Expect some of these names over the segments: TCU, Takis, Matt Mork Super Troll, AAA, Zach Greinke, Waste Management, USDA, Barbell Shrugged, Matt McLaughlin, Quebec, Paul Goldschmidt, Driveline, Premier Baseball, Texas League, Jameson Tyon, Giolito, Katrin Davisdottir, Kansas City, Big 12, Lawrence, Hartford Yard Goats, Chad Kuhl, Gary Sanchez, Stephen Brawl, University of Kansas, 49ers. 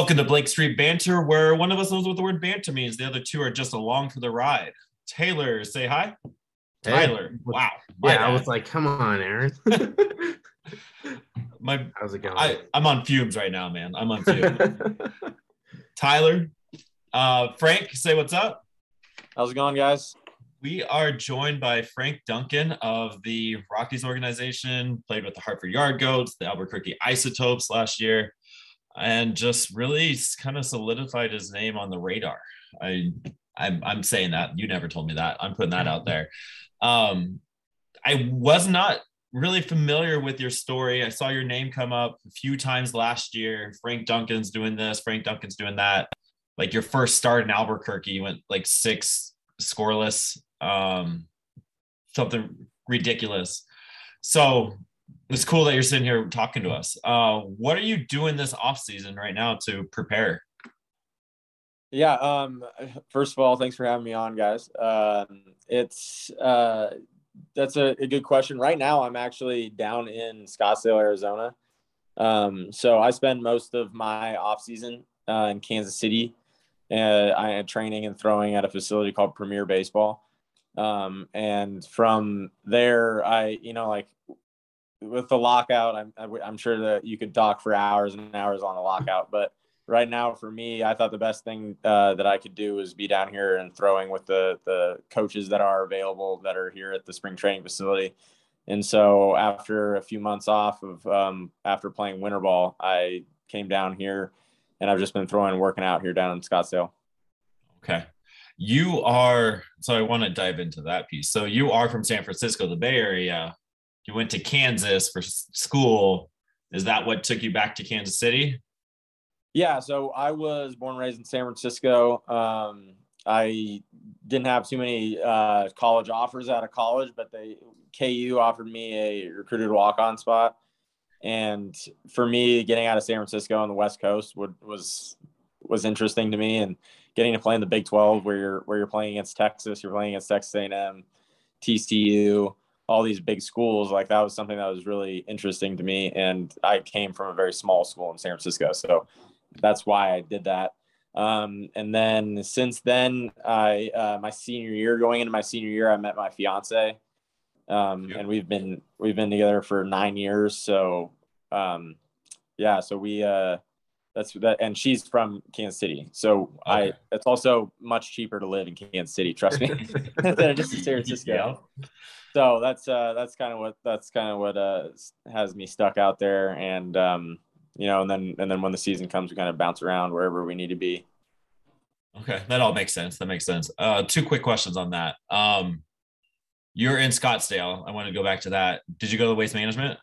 Welcome to Blake Street Banter, where one of us knows what the word banter means. The other two are just along for the ride. Taylor, say hi. Hey. Tyler, wow. Yeah, I was like, come on, Aaron. How's it going? I'm on fumes right now, man. I'm on fumes. Tyler, Frank, say what's up. How's it going, guys? We are joined by Frank Duncan of the Rockies organization, played with the Hartford Yard Goats, the Albuquerque Isotopes last year, and just really kind of solidified his name on the radar. I'm saying that. You never told me that. I'm putting that out there. I was not really familiar with your story. I saw your name come up a few times last year. Frank Duncan's doing this, Frank Duncan's doing that. Like your first start in Albuquerque, you went like 6 scoreless. Something ridiculous. So it's cool that you're sitting here talking to us. What are you doing this off season right now to prepare? Yeah. First of all, thanks for having me on, guys. That's a good question. Right now, I'm actually down in Scottsdale, Arizona. So I spend most of my off season in Kansas City. I am training and throwing at a facility called Premier Baseball. And from there, with the lockout, I'm sure that you could talk for hours and hours on the lockout. But right now for me, I thought the best thing that I could do was be down here and throwing with the coaches that are available that are here at the spring training facility. And so after a few months off of after playing winter ball, I came down here. And I've just been throwing and working out here down in Scottsdale. Okay. So I want to dive into that piece. So you are from San Francisco, the Bay Area. You went to Kansas for school. Is that what took you back to Kansas City? Yeah. So I was born and raised in San Francisco. I didn't have too many college offers out of college, but KU offered me a recruited walk-on spot. And for me, getting out of San Francisco on the West Coast was interesting to me, and getting to play in the Big 12 where you're playing against Texas, you're playing against Texas A&M, TCU, all these big schools, like that was something that was really interesting to me. And I came from a very small school in San Francisco, so that's why I did that. And then since then, my senior year, I met my fiance. And we've been together for 9 years. So, and she's from Kansas City. So okay. It's also much cheaper to live in Kansas City, trust me, than just in San Francisco. Yeah. So that's kind of what has me stuck out there. And, and then when the season comes, we kind of bounce around wherever we need to be. Okay. That all makes sense. That makes sense. Two quick questions on that. You're in Scottsdale. I want to go back to that. Did you go to Waste Management?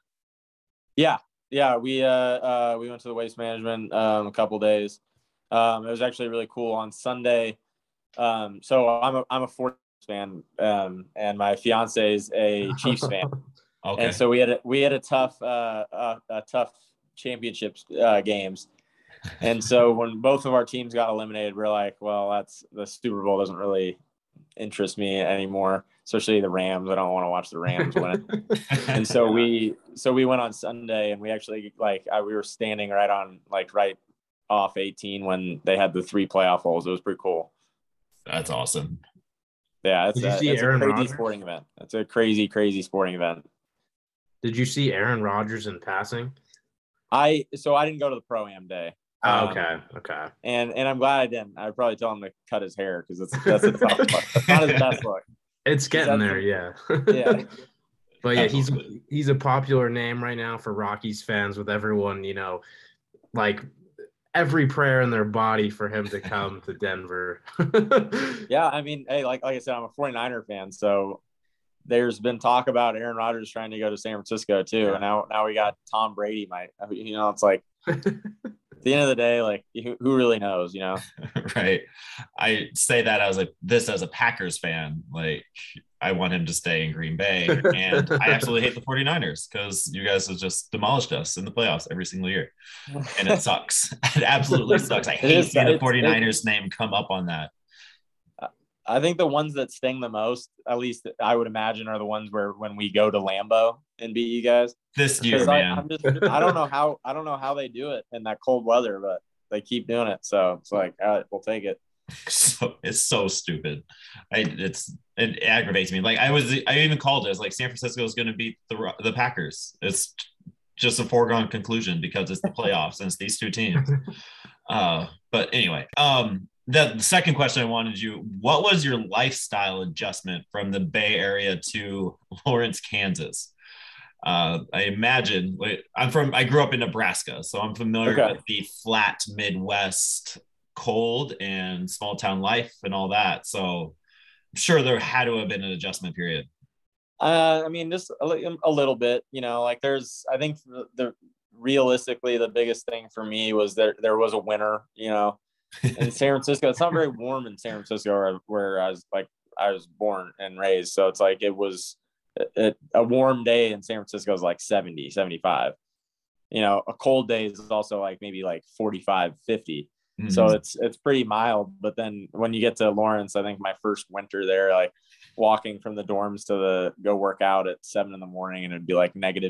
Yeah. We went to the Waste Management a couple days. It was actually really cool on Sunday. So I'm a 49ers fan, and my fiance is a Chiefs fan. Okay. And so we had a tough championships games. And so when both of our teams got eliminated, we're like, well, that's the Super Bowl doesn't really interest me anymore. Especially the Rams. I don't want to watch the Rams win. And so we went on Sunday, and we actually we were standing right off 18 when they had the 3 playoff holes. It was pretty cool. That's awesome. Yeah, it's a crazy sporting event. That's a crazy, crazy sporting event. Did you see Aaron Rodgers in passing? I didn't go to the Pro-Am day. Oh, okay. And I'm glad I didn't. I'd probably tell him to cut his hair because that's a tough look. It's not his best look. It's getting there, yeah. Yeah. But yeah, he's a popular name right now for Rockies fans, with everyone, every prayer in their body for him to come to Denver. Yeah, I mean, hey, like I said, I'm a 49er fan, so there's been talk about Aaron Rodgers trying to go to San Francisco too, yeah. And now we got Tom Brady. It's like at the end of the day, who really knows, Right. I say that as a Packers fan, I want him to stay in Green Bay, and I absolutely hate the 49ers because you guys have just demolished us in the playoffs every single year, and it sucks. It absolutely sucks. I hate seeing the 49ers name come up on that. I think the ones that sting the most, at least I would imagine, are the ones where when we go to Lambeau and beat you guys this year, man. I don't know how they do it in that cold weather, but they keep doing it. So it's like, all right, we'll take it. So it's so stupid. It aggravates me. Like I even called it. It's like San Francisco is going to beat the Packers. It's just a foregone conclusion because it's the playoffs and it's these two teams. But anyway, the second question I wanted you, what was your lifestyle adjustment from the Bay Area to Lawrence, Kansas? I imagine I grew up in Nebraska, so I'm familiar with the flat Midwest cold and small town life and all that. So I'm sure there had to have been an adjustment period. I mean, just a little bit, you know, like I think realistically, the biggest thing for me was there was a winter, you know, in San Francisco. It's not very warm in San Francisco where I was born and raised. So it's like, it was a warm day in San Francisco is like 70, 75, you know, a cold day is also like maybe like 45, 50. Mm-hmm. So it's pretty mild. But then when you get to Lawrence, I think my first winter there, like walking from the dorms to go work out at 7 a.m. and it'd be like -10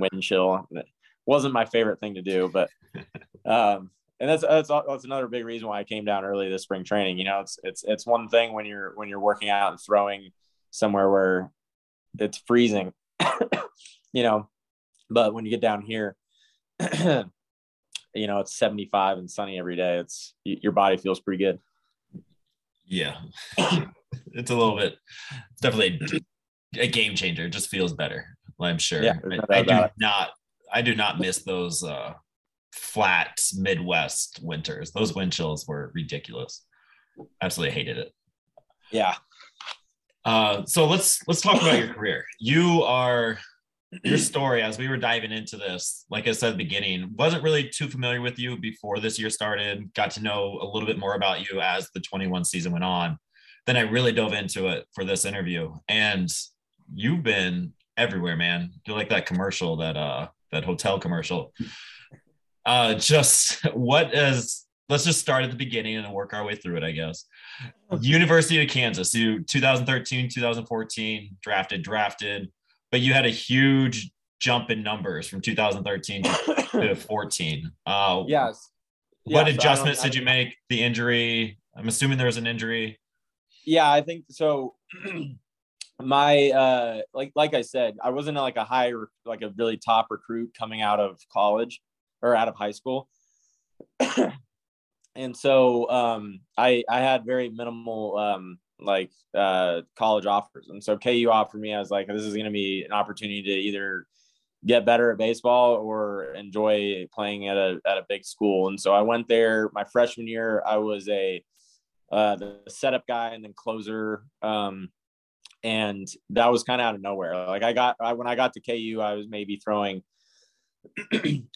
wind chill. It wasn't my favorite thing to do, but, and that's another big reason why I came down early this spring training. You know, it's one thing when you're working out and throwing somewhere where it's freezing, you know, but when you get down here, you know, it's 75 and sunny every day. Your body feels pretty good. Yeah. It's a little bit, definitely a game changer. It just feels better. I'm sure. Yeah, I do not miss those, flat Midwest winters. Those wind chills were ridiculous. Absolutely hated it. Yeah. So let's talk about your career. Your story, as we were diving into this, like I said at the beginning, wasn't really too familiar with you before this year started. Got to know a little bit more about you as the 21 season went on. Then I really dove into it for this interview, and you've been everywhere, man. You're like that commercial, that hotel commercial. Let's just start at the beginning and work our way through it, I guess. University of Kansas, you 2013, 2014 drafted, but you had a huge jump in numbers from 2013 to 14. Yes. What adjustments did you make? The injury? I'm assuming there was an injury. Yeah, I think so. My like I said, I wasn't like a really top recruit coming out of college. Or out of high school. And so I had very minimal college offers. And so KU offered me, I was like, this is going to be an opportunity to either get better at baseball or enjoy playing at a big school. And so I went there my freshman year. I was the setup guy and then closer. And that was kind of out of nowhere. Like when I got to KU, I was maybe throwing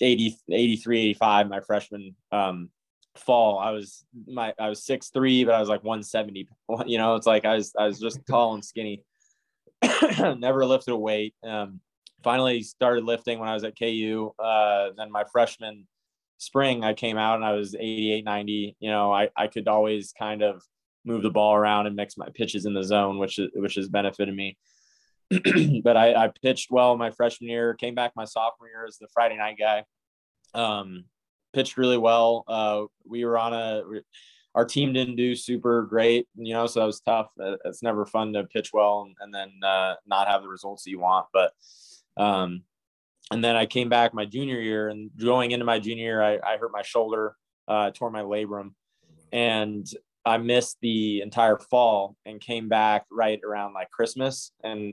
85 my freshman fall. I was 6'3", but I was like 170, you know. It's like I was just tall and skinny. Never lifted a weight. Finally started lifting when I was at KU. Then my freshman spring I came out and I was 88-90, you know. I could always kind of move the ball around and mix my pitches in the zone, which has benefited me. But I pitched well my freshman year, came back my sophomore year as the Friday night guy. Pitched really well. We were on our team didn't do super great, you know, so that was tough. It's never fun to pitch well and then not have the results that you want. But and then I came back my junior year, and going into my junior year, I hurt my shoulder, tore my labrum, and I missed the entire fall and came back right around like Christmas. And,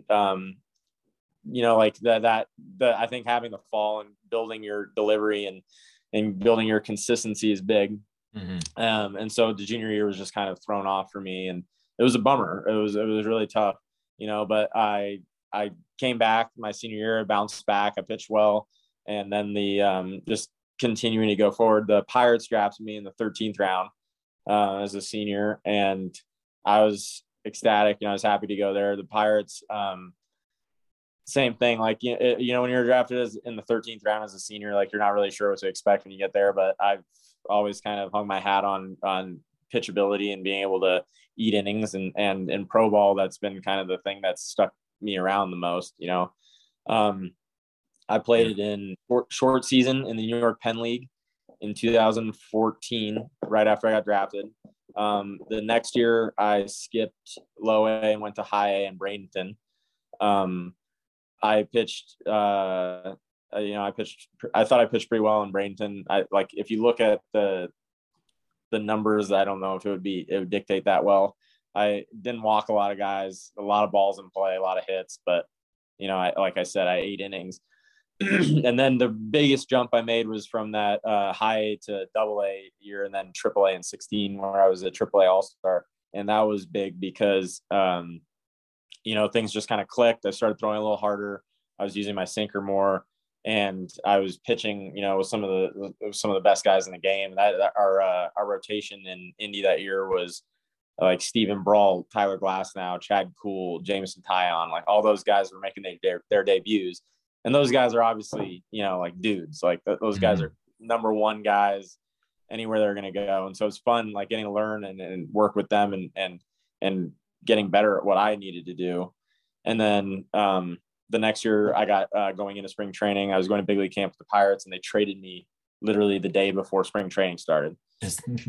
you know, like I think having the fall and building your delivery and building your consistency is big. Mm-hmm. And so the junior year was just kind of thrown off for me, and it was a bummer. It was really tough, you know, but I came back my senior year, I bounced back, I pitched well. And then just continuing to go forward, the Pirates drafted me in the 13th round. As a senior, and I was ecstatic, you know. I was happy to go there. The Pirates, same thing, like, you know, when you're drafted as in the 13th round as a senior, like, you're not really sure what to expect when you get there, but I've always kind of hung my hat on pitchability and being able to eat innings, and in pro ball, that's been kind of the thing that's stuck me around the most, you know. I played it in short season in the New York Penn League. in 2014, right after I got drafted. The next year I skipped low A and went to high A in Brainton. I pitched, I thought I pitched pretty well in Brainton. If you look at the numbers, I don't know if it would dictate that well. I didn't walk a lot of guys, a lot of balls in play, a lot of hits, but I ate innings. And then the biggest jump I made was from that high A to AA year, and then AAA in 2016, where I was a AAA All-Star. And that was big because, things just kind of clicked. I started throwing a little harder. I was using my sinker more, and I was pitching, with some of the best guys in the game. That our rotation in Indy that year was like Stephen Brawl, Tyler Glasnow, Chad Kuhl, Jameson Tyon, like all those guys were making their debuts. And those guys are obviously, dudes. Like those guys are number one guys anywhere they're going to go. And so it's fun, like getting to learn and work with them and getting better at what I needed to do. And then the next year I got going into spring training. I was going to big league camp with the Pirates, and they traded me literally the day before spring training started.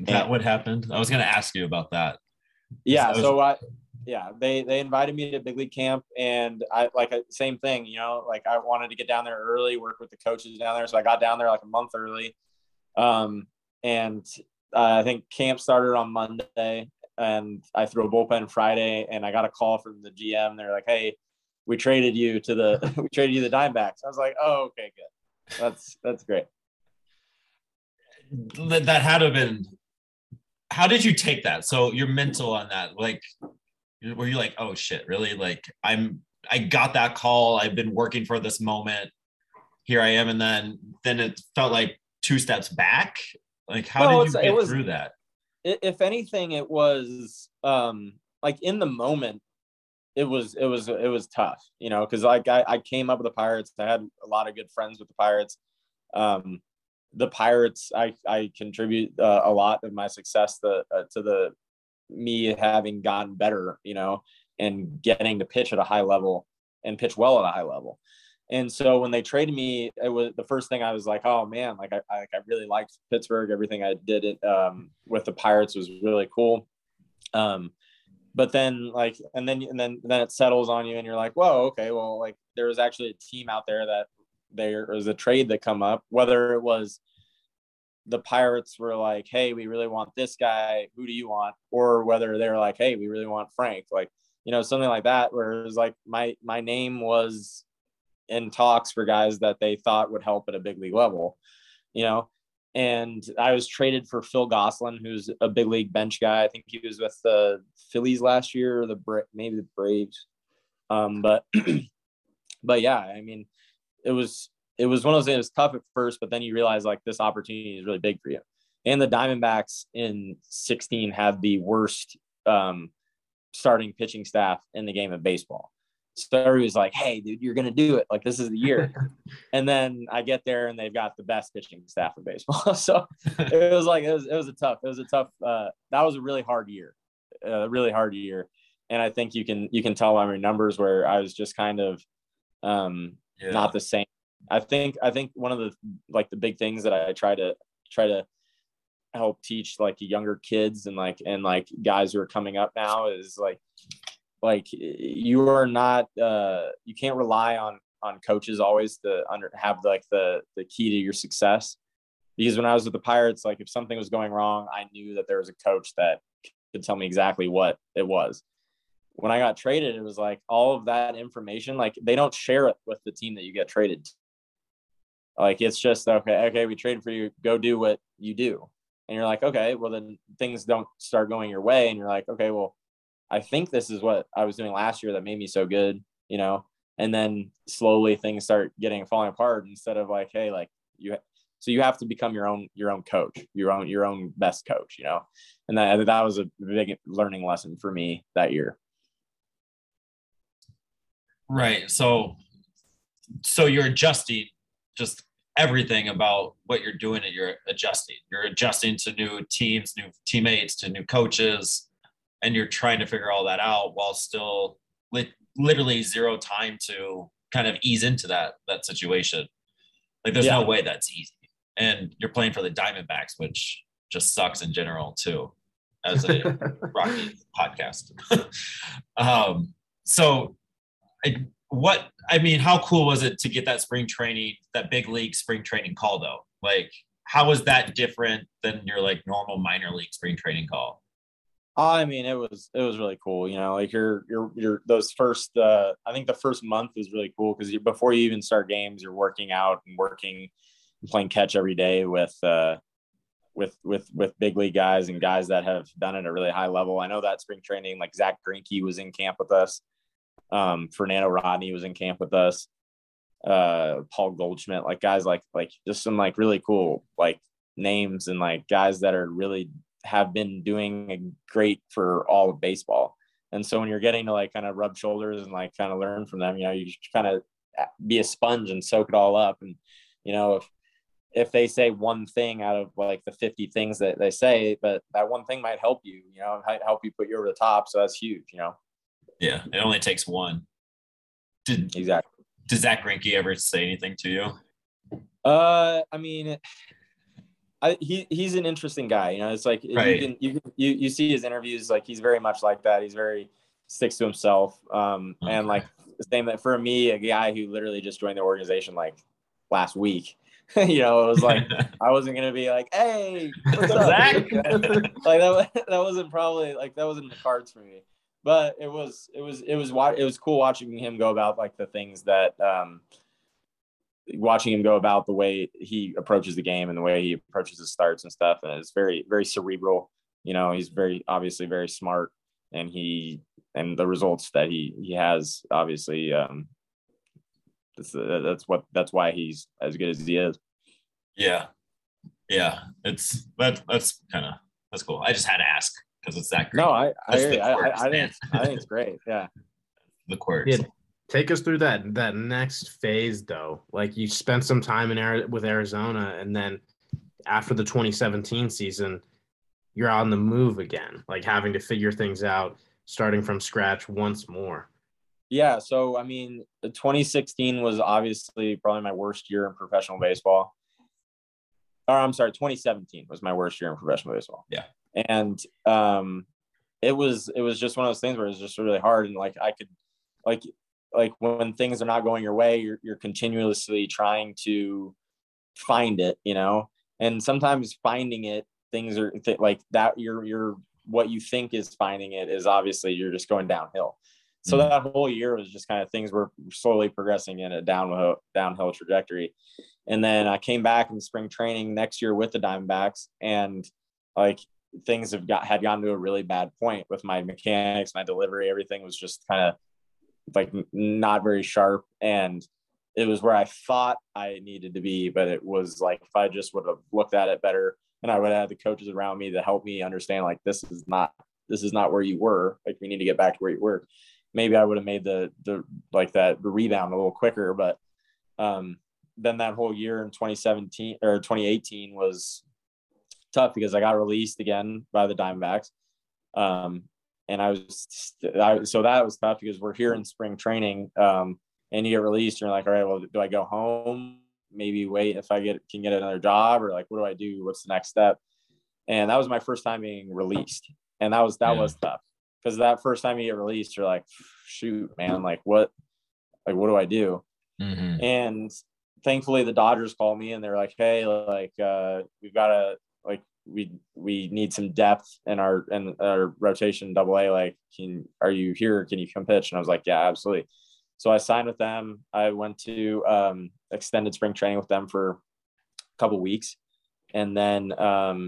What happened? I was going to ask you about that. Yeah. They invited me to big league camp, and same thing, I wanted to get down there early, work with the coaches down there. So I got down there like a month early. I think camp started on Monday, and I threw a bullpen Friday, and I got a call from the GM. They're like, "Hey, we traded you to the, the Diamondbacks." I was like, "Oh, okay, good. That's great." That had to have been, how did you take that? So your mental on that, were you like, "Oh shit, really? I got that call. I've been working for this moment. Here I am." And then it felt like two steps back. How did you get through that? If anything, it was in the moment, it was tough, because I came up with the Pirates. I had a lot of good friends with the Pirates. The Pirates, I contribute a lot of my success to me having gotten better, and getting to pitch at a high level and pitch well at a high level. And so when they traded me, it was the first thing I was like, "Oh man, I really liked Pittsburgh. Everything I did with the Pirates was really cool." But then and then it settles on you, and you're like, "Whoa, okay. Well, there was actually a team out there that there was a trade that come up, whether it was the Pirates were like, 'Hey, we really want this guy. Who do you want?' Or whether they're like, 'Hey, we really want Frank.'" Something like that, where it was like my name was in talks for guys that they thought would help at a big league level, and I was traded for Phil Gosselin, who's a big league bench guy. I think he was with the Phillies last year, or maybe the Braves. But yeah, I mean, it was one of those things. It was tough at first, but then you realize this opportunity is really big for you. And the Diamondbacks in 2016 had the worst starting pitching staff in the game of baseball. So everybody's like, "Hey, dude, you're going to do it. This is the year." And then I get there, and they've got the best pitching staff in baseball. So that was a really hard year. And I think you can tell by my numbers where I was just kind of not the same. I think one of the big things that I try to help teach younger kids and guys who are coming up now is you are not you can't rely on coaches always to have the key to your success. Because when I was with the Pirates, if something was going wrong, I knew that there was a coach that could tell me exactly what it was. When I got traded, it was all of that information, they don't share it with the team that you get traded to. It's just, okay, we traded for you, go do what you do. And you're like, okay, well then things don't start going your way. And you're like, okay, well, I think this is what I was doing last year that made me so good, and then slowly things start falling apart instead of hey, so you have to become your own coach, your own best coach, and that was a big learning lesson for me that year. Right. So you're adjusting just everything about what you're doing, and you're adjusting to new teams, new teammates, to new coaches, and you're trying to figure all that out while still literally zero time to kind of ease into that situation. There's no way that's easy. And you're playing for the Diamondbacks, which just sucks in general too, as a Rockies podcast. How cool was it to get that spring training, that big league spring training call though? Like, how was that different than your like normal minor league spring training call? I mean, it was really cool. You know, like you're those first, I think the first month was really cool because before you even start games, you're working out and playing catch every day with big league guys and guys that have done it at a really high level. I know that spring training, like Zach Greinke was in camp with us. Fernando Rodney was in camp with us. Paul Goldschmidt, like guys like just some like really cool like names and like guys that are really have been doing great for all of baseball. And so when you're getting to like kind of rub shoulders and like kind of learn from them, you know, you just kind of be a sponge and soak it all up. And you know, if they say one thing out of like the 50 things that they say, but that one thing might help you, you know, help you put you over the top. So that's huge, you know? Yeah. It only takes one. Does Zach Greinke ever say anything to you? He's an interesting guy, you know, it's like, right. you see his interviews, like he's very much like that. He's very sticks to himself. Okay. And like the same that for me, a guy who literally just joined the organization, like last week, you know, it was like, I wasn't going to be like, hey, what's up, Zach? Like that wasn't in the cards for me, but it was cool watching him go about like the things that, watching him go about the way he approaches the game and the way he approaches his starts and stuff. And it's very, very cerebral, you know, he's obviously very smart and the results that he has, obviously, that's why he's as good as he is. Yeah. Yeah. That's cool. I just had to ask because it's that great. No, I think it's great. Yeah. The quirks. Yeah. Take us through that next phase though. Like you spent some time with Arizona, and then after the 2017 season, you're on the move again, like having to figure things out, starting from scratch once more. Yeah, so, I mean, 2016 was obviously probably my worst year in professional baseball. 2017 was my worst year in professional baseball. Yeah. And it was just one of those things where it was just really hard. And, like, I could – like when things are not going your way, you're continuously trying to find it, you know? And sometimes finding it, things are like that. You're what you think is finding it is obviously you're just going downhill. So that whole year was just kind of things were slowly progressing in a downhill trajectory. And then I came back in spring training next year with the Diamondbacks, and like things had gotten to a really bad point with my mechanics, my delivery, everything was just kind of like not very sharp. And it was where I thought I needed to be, but it was like, if I just would have looked at it better and I would have had the coaches around me to help me understand, like, this is not where you were. Like, we need to get back to where you were. Maybe I would have made the rebound a little quicker, but then that whole year in 2017 or 2018 was tough because I got released again by the Diamondbacks, and so that was tough because we're here in spring training, and you get released, and you're like, all right, well, do I go home? Maybe wait if I can get another job, or like, what do I do? What's the next step? And that was my first time being released, and that was tough. Because that first time you get released, you're like, shoot, man, like what do I do? Mm-hmm. And thankfully the Dodgers called me and they're like, hey, like, we've got to, like, we need some depth in our rotation AA. Like, are you here? Can you come pitch? And I was like, yeah, absolutely. So I signed with them. I went to extended spring training with them for a couple weeks. And then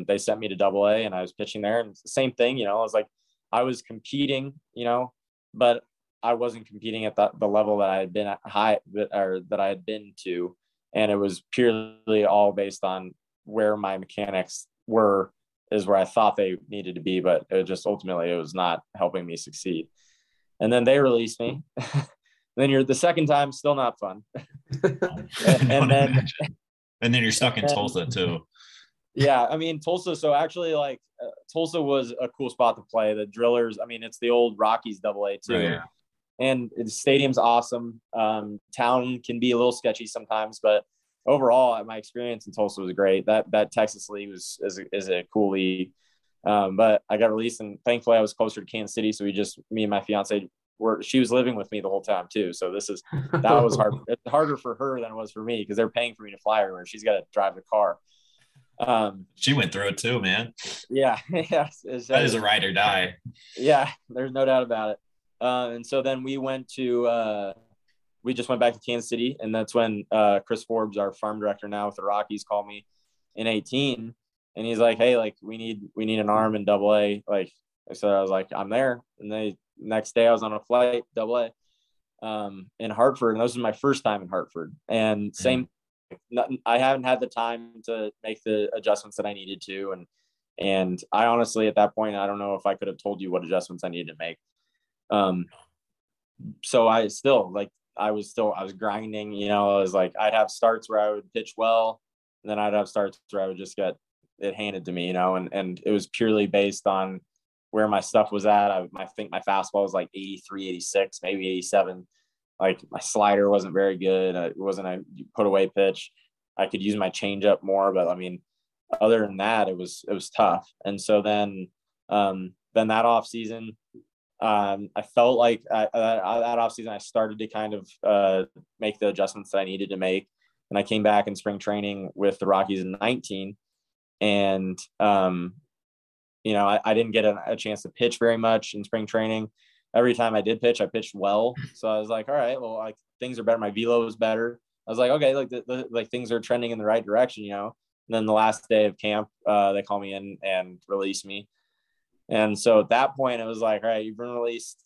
they sent me to AA, and I was pitching there, and same thing, you know, I was like, I was competing, you know, but I wasn't competing at the level that I had been to. And it was purely all based on where my mechanics is where I thought they needed to be, but it just ultimately it was not helping me succeed. And then they released me. Then you're the second time, still not fun. and then you're stuck in Tulsa too. Yeah, I mean, Tulsa. So actually, like, Tulsa was a cool spot to play. The Drillers, I mean, it's the old Rockies AA too. Oh, yeah. And the stadium's awesome. Town can be a little sketchy sometimes, but overall, my experience in Tulsa was great. That Texas league is a cool league. But I got released, and thankfully I was closer to Kansas City. So me and my fiance she was living with me the whole time too. So that was hard. It's harder for her than it was for me, 'cause they're paying for me to fly everywhere. She's got to drive the car. She went through it too, man. Yeah. Yeah. That is a ride or die. Yeah. There's no doubt about it. And so then we just went back to Kansas City, and that's when Chris Forbes, our farm director now with the Rockies, called me in 18, and he's like, "Hey, like we need an arm in AA." Like I said, I was like, "I'm there." And next day I was on a flight, AA, in Hartford, and this was my first time in Hartford. And I haven't had the time to make the adjustments that I needed to, and I honestly at that point I don't know if I could have told you what adjustments I needed to make. So I was grinding, you know. I was like, I'd have starts where I would pitch well, and then I'd have starts where I would just get it handed to me, you know, and it was purely based on where my stuff was at. I think my fastball was like 83, 86, maybe 87. Like my slider wasn't very good. It wasn't a put away pitch. I could use my changeup more, but I mean, other than that, it was tough. And so then that off season, I felt like that offseason I started to kind of make the adjustments that I needed to make. And I came back in spring training with the Rockies in 19. And, you know, I didn't get a chance to pitch very much in spring training. Every time I did pitch, I pitched well. So I was like, all right, well, like things are better. My velo is better. I was like, okay, like like things are trending in the right direction, you know. And then the last day of camp, they call me in and release me. And so at that point, it was like, all right, you've been released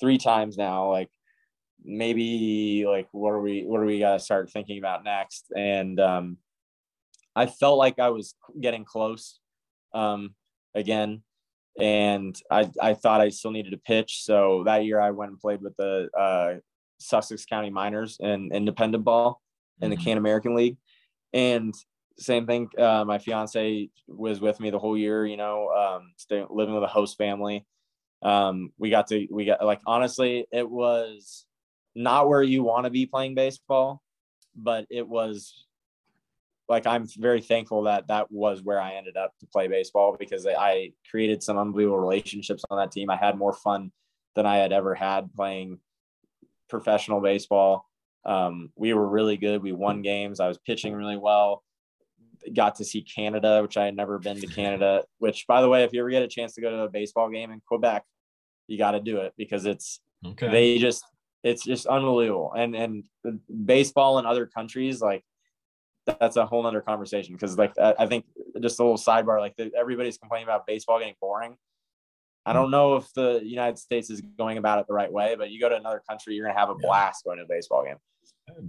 3 times now. Like, maybe, like, what are we got to start thinking about next? And I felt like I was getting close again. And I thought I still needed to pitch. So that year I went and played with the Sussex County Miners in independent ball in the Can American League. And same thing. My fiance was with me the whole year, you know, living with a host family. Honestly, it was not where you want to be playing baseball, but it was like, I'm very thankful that was where I ended up to play baseball, because I created some unbelievable relationships on that team. I had more fun than I had ever had playing professional baseball. We were really good. We won games. I was pitching really well. Got to see Canada, which I had never been to Canada, which, by the way, if you ever get a chance to go to a baseball game in Quebec, you got to do it, because it's just unbelievable. And baseball in other countries, like, that's a whole nother conversation. 'Cause like, I think just a little sidebar, like everybody's complaining about baseball getting boring. I don't know if the United States is going about it the right way, but you go to another country, you're going to have a blast going to a baseball game.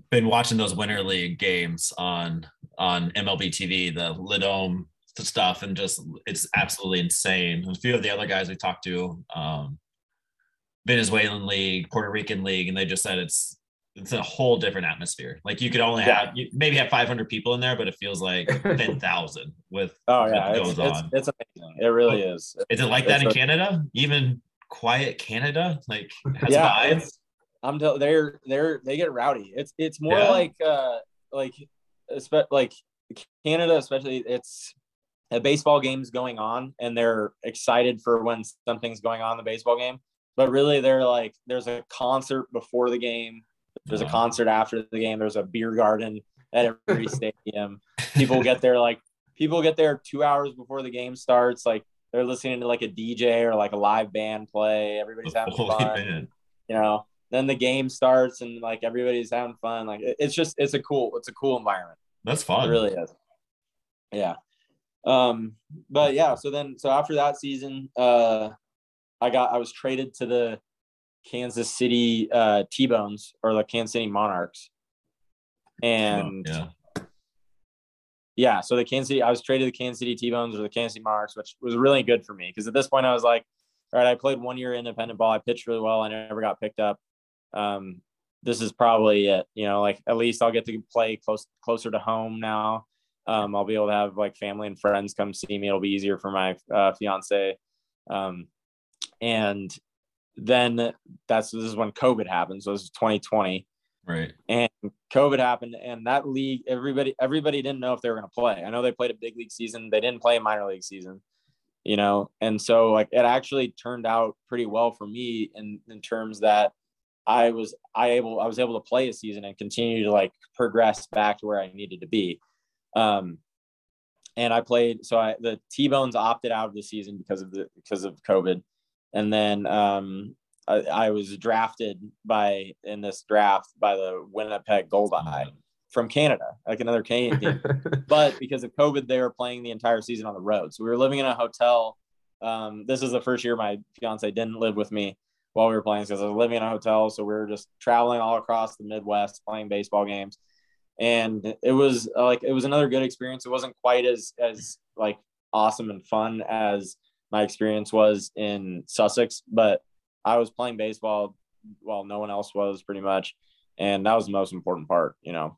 Been watching those winter league games on MLB TV, the Lidome stuff, and just it's absolutely insane. A few of the other guys we talked to, Venezuelan league, Puerto Rican league, and they just said it's a whole different atmosphere. Like you could only have 500 people in there, but it feels like 10,000 with what goes on. It's amazing. It really is. Is it like that in Canada? Even quiet Canada, like has vibes. They get rowdy. It's more like Canada, especially. It's a baseball game's going on, and they're excited for when something's going on in the baseball game. But really, they're like, there's a concert before the game. There's a concert after the game. There's a beer garden at every stadium. People get there 2 hours before the game starts. Like they're listening to like a DJ or like a live band play. Everybody's having fun, you know. Then the game starts and like everybody's having fun. Like it's a cool environment. That's fun. It really is. Yeah. So after that season, I was traded to the Kansas City T-Bones, or the Kansas City Monarchs. And so I was traded to the Kansas City T-Bones or the Kansas City Monarchs, which was really good for me. 'Cause at this point I was like, all right, I played 1 year independent ball. I pitched really well. I never got picked up. This is probably it, you know, like at least I'll get to play closer to home now. I'll be able to have like family and friends come see me. It'll be easier for my fiance. And then this is when COVID happened. So this is 2020. Right. And COVID happened, and that league, everybody didn't know if they were going to play. I know they played a big league season. They didn't play a minor league season, you know? And so like, it actually turned out pretty well for me in terms that I was able to play a season and continue to like progress back to where I needed to be. And I played, so the T-Bones opted out of the season because of COVID. And then I was drafted in this draft by the Winnipeg Goldeye from Canada, like another Canadian team. But because of COVID, they were playing the entire season on the road. So we were living in a hotel. This is the first year my fiance didn't live with me while we were playing, because I was living in a hotel. So we were just traveling all across the Midwest, playing baseball games. And it was another good experience. It wasn't quite as like awesome and fun as my experience was in Sussex, but I was playing baseball while no one else was, pretty much. And that was the most important part, you know?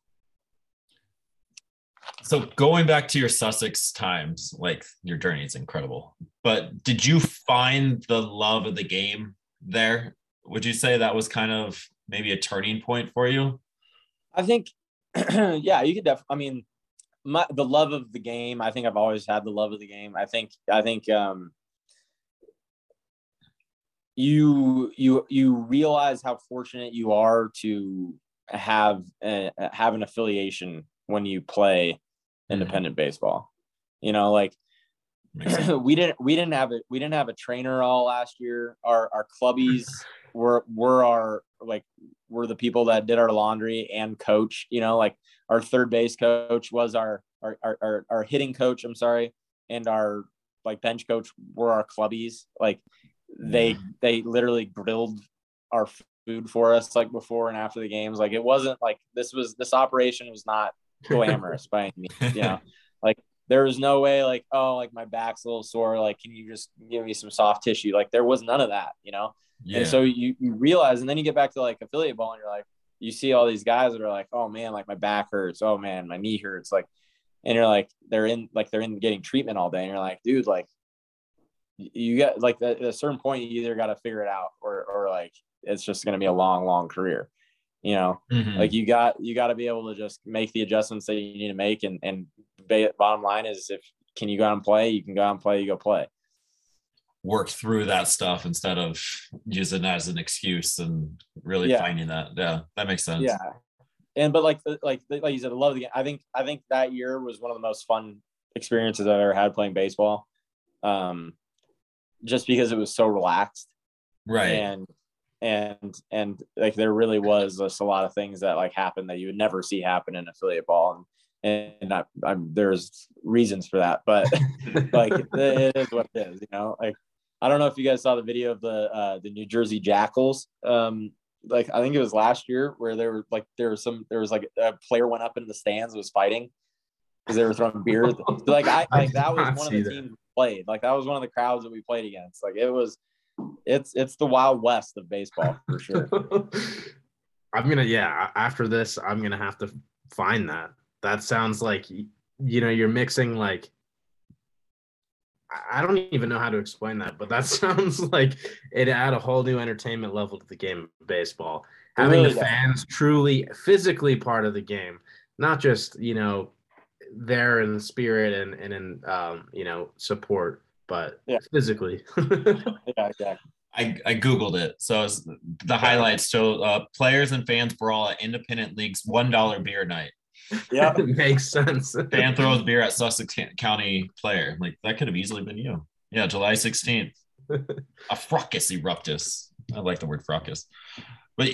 So going back to your Sussex times, like your journey is incredible, but did you find the love of the game there? Would you say that was kind of maybe a turning point for you? I think, yeah, you could definitely, I mean, the love of the game. I think I've always had the love of the game. I think you realize how fortunate you are to have an affiliation when you play independent baseball. You know, like we didn't have a trainer all last year. Our clubbies were the people that did our laundry and coach, you know, like our third base coach was our hitting coach, I'm sorry. And our like bench coach were our clubbies. Like they literally grilled our food for us, like before and after the games. Like it wasn't like this operation was not glamorous by any means, you know, like there was no way like, oh, like my back's a little sore. Like, can you just give me some soft tissue? Like there was none of that, you know? Yeah. And so you realize, and then you get back to like affiliate ball and you're like, you see all these guys that are like, oh man, like my back hurts. Oh man, my knee hurts. Like, and you're like, they're in getting treatment all day. And you're like, dude, like you got like at a certain point, you either got to figure it out or like, it's just going to be a long, long career, you know, like you got to be able to just make the adjustments that you need to make. And bottom line is can you go out and play? You can go out and play, you go play. Work through that stuff instead of using it as an excuse and really finding that. Yeah, that makes sense. Yeah. And, but like you said, I love the game. I think that year was one of the most fun experiences I've ever had playing baseball. Just because it was so relaxed. Right. And like, there really was just a lot of things that like happened that you would never see happen in affiliate ball. And there's reasons for that, but like it is what it is, you know, like, I don't know if you guys saw the video of the New Jersey Jackals. Like I think it was last year where there was a player went up in the stands was fighting because they were throwing beer. So, like that was one of the teams we played. Like that was one of the crowds that we played against. Like it's the Wild West of baseball for sure. After this, I'm gonna have to find that. That sounds like, you know, you're mixing like. I don't even know how to explain that, but that sounds like it add a whole new entertainment level to the game of baseball. Having the fans truly physically part of the game, not just, you know, there in spirit and in, you know, support, but physically. Exactly. I Googled it. So the highlights show players and fans brawl at independent leagues, $1 beer night. Yeah, it makes sense. Fan throws beer at Sussex County player. Like that could have easily been you. Yeah, July 16th. A fracas eruptus. I like the word fracas, but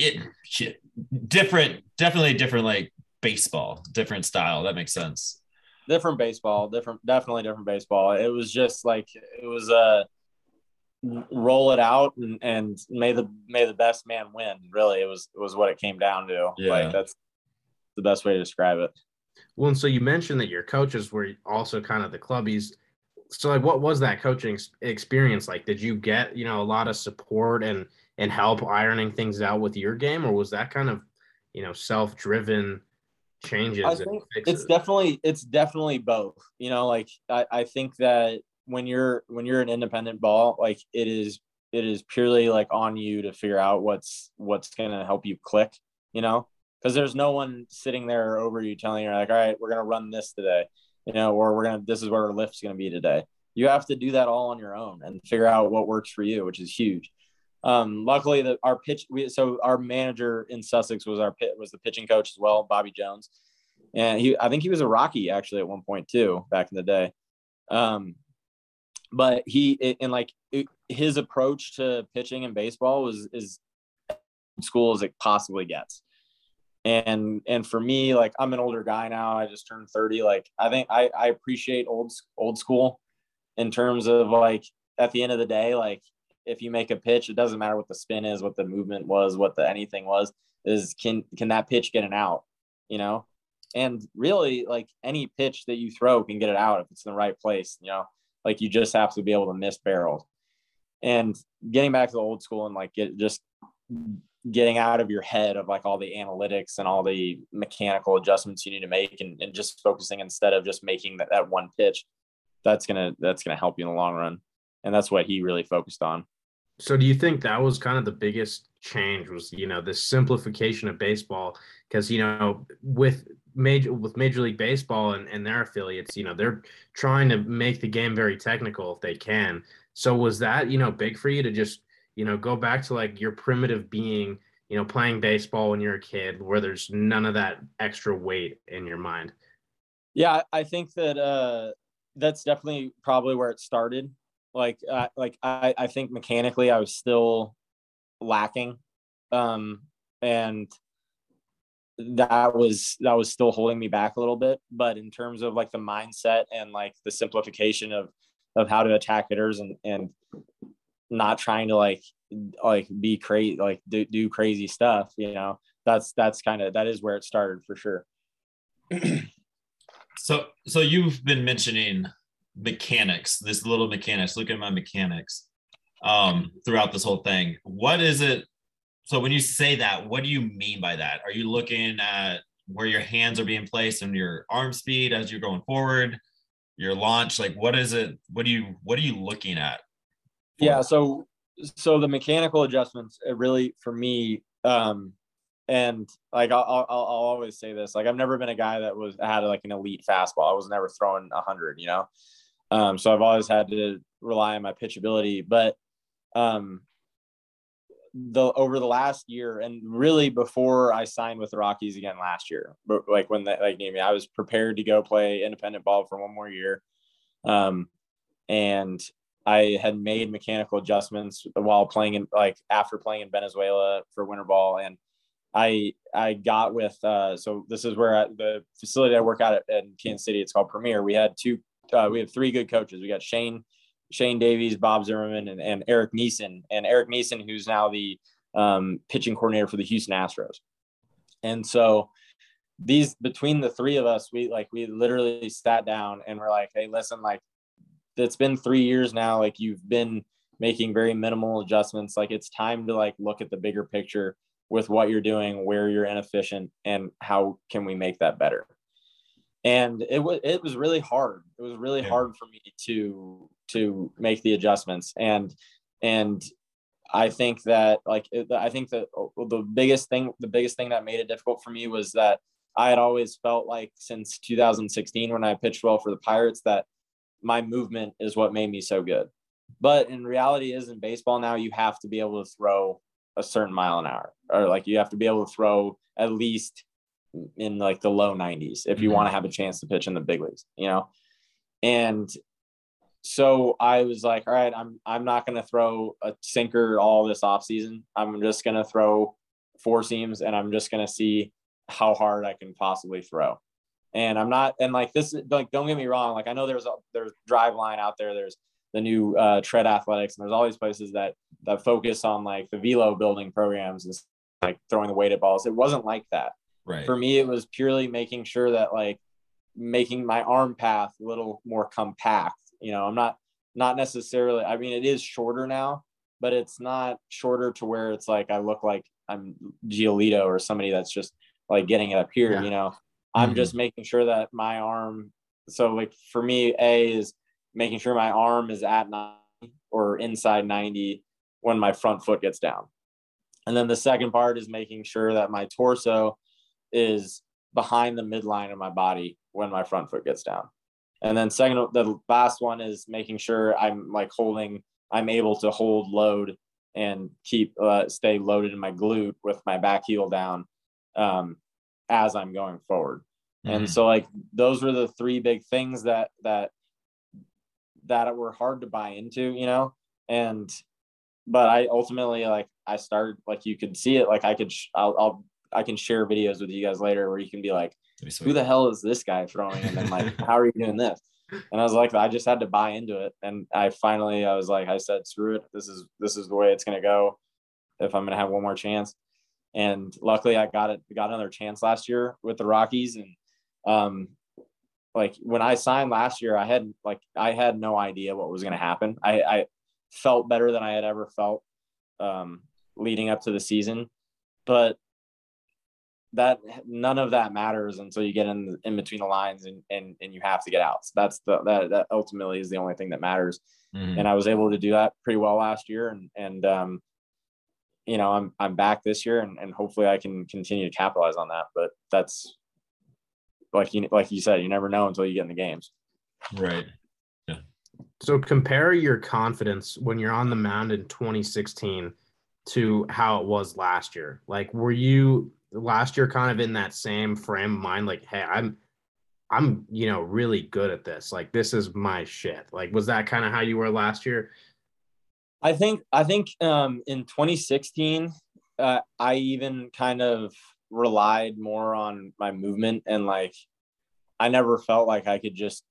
definitely different. Like baseball, different style. That makes sense. Different baseball, definitely different baseball. It was just like it was a roll it out and may the best man win. Really, it was what it came down to. Yeah, like that's the best way to describe it. Well, and so you mentioned that your coaches were also kind of the clubbies. So like, what was that coaching experience like? Did you get, you know, a lot of support and help ironing things out with your game, or was that kind of, you know, self-driven changes? I think it's definitely both, you know, like I think that when you're an independent ball, like it is purely like on you to figure out what's going to help you click, you know? because there's no one sitting there over you telling you, like, all right, we're going to run this today, you know, or we're going to, this is where our lift's going to be today. You have to do that all on your own and figure out what works for you, which is huge. Luckily, our manager in Sussex was the pitching coach as well, Bobby Jones, and I think he was a Rocky actually at one point too back in the day. But his approach to pitching and baseball was as school as it possibly gets. And for me, like, I'm an older guy now. I just turned 30. Like, I think I appreciate old school in terms of, like, at the end of the day, like, if you make a pitch, it doesn't matter what the spin is, what the movement was, what the anything was, is can that pitch get an out, you know? And really, like, any pitch that you throw can get it out if it's in the right place, you know? Like, you just have to be able to miss barrels. And getting back to the old school and, like, just getting out of your head of, like, all the analytics and all the mechanical adjustments you need to make and just focusing instead of just making that one pitch, that's going to help you in the long run. And that's what he really focused on. So do you think that was kind of the biggest change was, you know, this simplification of baseball? Because, you know, with Major League Baseball and their affiliates, you know, they're trying to make the game very technical if they can. So was that, you know, big for you to just, you know, go back to, like, your primitive being, you know, playing baseball when you're a kid where there's none of that extra weight in your mind? Yeah, I think that that's definitely probably where it started. I think mechanically I was still lacking. And that was still holding me back a little bit, but in terms of, like, the mindset and, like, the simplification of how to attack hitters and not trying to like be crazy, like do crazy stuff, you know, that is where it started for sure. So you've been mentioning mechanics, this little mechanics, look at my mechanics, throughout this whole thing. What is it? So when you say that, what do you mean by that? Are you looking at where your hands are being placed and your arm speed as you're going forward, your launch? Like, what is it? What are you looking at? Yeah. So the mechanical adjustments, it really, for me, and, like, I'll always say this, like, I've never been a guy that had like an elite fastball. I was never throwing 100, you know? So I've always had to rely on my pitchability, but, over the last year and really before I signed with the Rockies again last year, but, like, when that, like, I was prepared to go play independent ball for one more year. And I had made mechanical adjustments while playing after playing in Venezuela for winter ball. And I got with, so this is where the facility I work out at in Kansas City, it's called Premier. We have three good coaches. We got Shane Davies, Bob Zimmerman, and Eric Neeson. And Eric Neeson, who's now the pitching coordinator for the Houston Astros. And so between the three of us, we literally sat down and we're like, hey, listen, like, it's been 3 years now. Like, you've been making very minimal adjustments. Like, it's time to, like, look at the bigger picture with what you're doing, where you're inefficient, and how can we make that better? And it was really hard. It was really hard for me to make the adjustments. And I think that, like, the biggest thing that made it difficult for me was that I had always felt like since 2016, when I pitched well for the Pirates, that my movement is what made me so good. But in reality is in baseball now, you have to be able to throw a certain mile an hour, or, like, you have to be able to throw at least in, like, the low 90s if you want to have a chance to pitch in the big leagues, you know? And so I was like, all right, I'm not going to throw a sinker all this off season. I'm just going to throw four seams and I'm just going to see how hard I can possibly throw. And I'm not, and, like, this, like, don't get me wrong. Like, I know there's Driveline out there. There's the new Tread Athletics, and there's all these places that focus on, like, the velo building programs and, like, throwing the weighted balls. It wasn't like that. Right. For me, it was purely making sure that, like, making my arm path a little more compact. You know, I'm not necessarily, I mean, it is shorter now, but it's not shorter to where it's like, I look like I'm Giolito or somebody that's just, like, getting it up here, yeah. You know, I'm just making sure that my arm. So, like, for me, A is making sure my arm is at 90 or inside 90 when my front foot gets down. And then the second part is making sure that my torso is behind the midline of my body when my front foot gets down. And then second, the last one is making sure I'm like holding, I'm able to hold load and keep, stay loaded in my glute with my back heel down as I'm going forward. Mm-hmm. And so like, those were the three big things that were hard to buy into, you know? And, but I ultimately, like, I started, like, you could see it. Like I could, I can share videos with you guys later where you can be like, who the hell is this guy throwing? And then like, how are you doing this? And I was like, I just had to buy into it. And I was like, I said, screw it. This is the way it's going to go if I'm going to have one more chance. And luckily I got another chance last year with the Rockies. And, like when I signed last year, I had no idea what was going to happen. I felt better than I had ever felt leading up to the season, but that none of that matters until you get in between the lines and you have to get out. So that's that ultimately is the only thing that matters. Mm-hmm. And I was able to do that pretty well last year. And you know, I'm back this year and hopefully I can continue to capitalize on that. But that's like you said, you never know until you get in the games. Right. Yeah. So compare your confidence when you're on the mound in 2016 to how it was last year. Like, were you last year kind of in that same frame of mind, like, hey, I'm, you know, really good at this. Like, this is my shit. Like, was that kind of how you were last year? I think in 2016, I even kind of relied more on my movement, and like, I never felt like I could just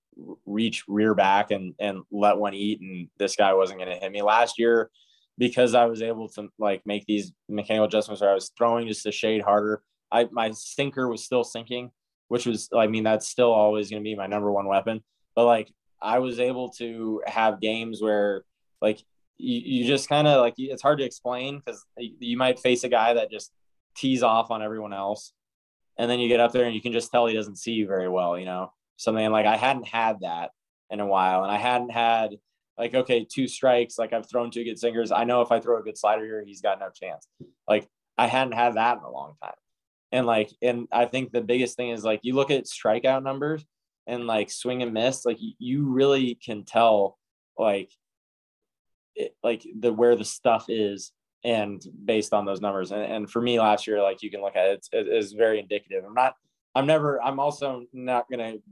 reach rear back and let one eat. And this guy wasn't going to hit me last year, because I was able to like make these mechanical adjustments where I was throwing just a shade harder. My sinker was still sinking, which was, I mean, that's still always going to be my number one weapon. But like, I was able to have games where like you just kind of like, it's hard to explain because you might face a guy that just tees off on everyone else. And then you get up there and you can just tell he doesn't see you very well, you know, something like I hadn't had that in a while. And I hadn't had, like, okay, two strikes, like I've thrown two good sinkers. I know if I throw a good slider here, he's got no chance. Like I hadn't had that in a long time. And like, and I think the biggest thing is like, you look at strikeout numbers and like swing and miss, like you really can tell where the stuff is and based on those numbers. And for me last year, like you can look at it, it's very indicative. I'm also not going to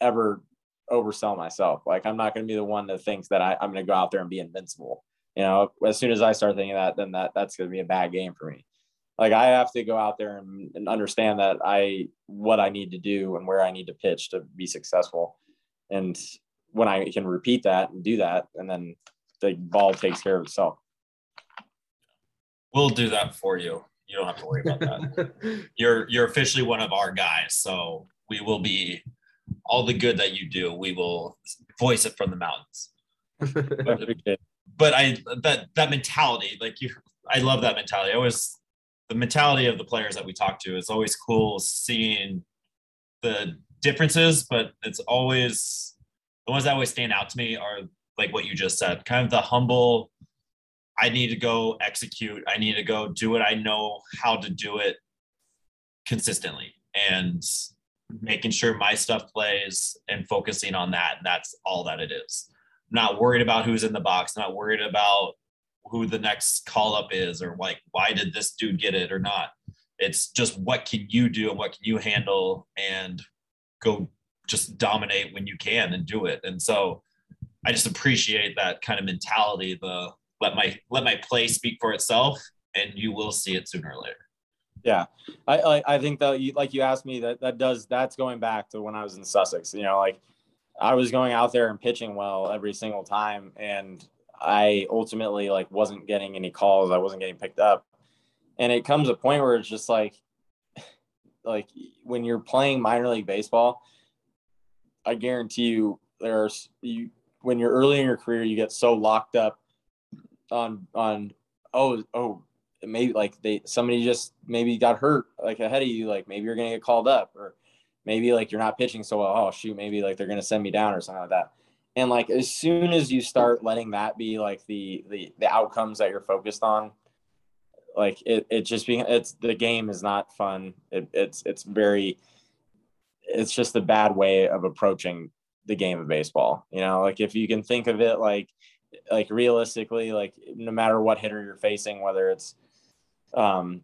ever oversell myself. Like I'm not going to be the one that thinks that I'm going to go out there and be invincible. You know, as soon as I start thinking that, then that's going to be a bad game for me. Like I have to go out there and understand that what I need to do and where I need to pitch to be successful. And when I can repeat that and do that, and then the ball takes care of itself. We'll do that for you. You don't have to worry about that. You're officially one of our guys. So we will be, all the good that you do, we will voice it from the mountains. But that mentality, like you, I love that mentality. The mentality of the players that we talk to, it's always cool seeing the differences, but it's always the ones that always stand out to me are like what you just said, kind of the humble, I need to go execute. I need to go do what I know how to do it consistently. And making sure my stuff plays and focusing on that. And that's all that it is. Not worried about who's in the box, not worried about who the next call up is, or like, why did this dude get it or not? It's just, what can you do and what can you handle, and go just dominate when you can and do it. And so I just appreciate that kind of mentality, the let my play speak for itself, and you will see it sooner or later. Yeah. I think that you asked me that's going back to when I was in Sussex, you know, like I was going out there and pitching well every single time. And I ultimately like wasn't getting any calls. I wasn't getting picked up. And it comes a point where it's just like when you're playing minor league baseball, I guarantee you when you're early in your career, you get so locked up on, maybe like somebody just maybe got hurt like ahead of you, like maybe you're gonna get called up, or maybe like you're not pitching so well, oh shoot, maybe like they're gonna send me down or something like that. And like as soon as you start letting that be like the outcomes that you're focused on, Like it's the game is not fun. It's just a bad way of approaching the game of baseball. You know, like if you can think of it like realistically, like no matter what hitter you're facing, whether it's, I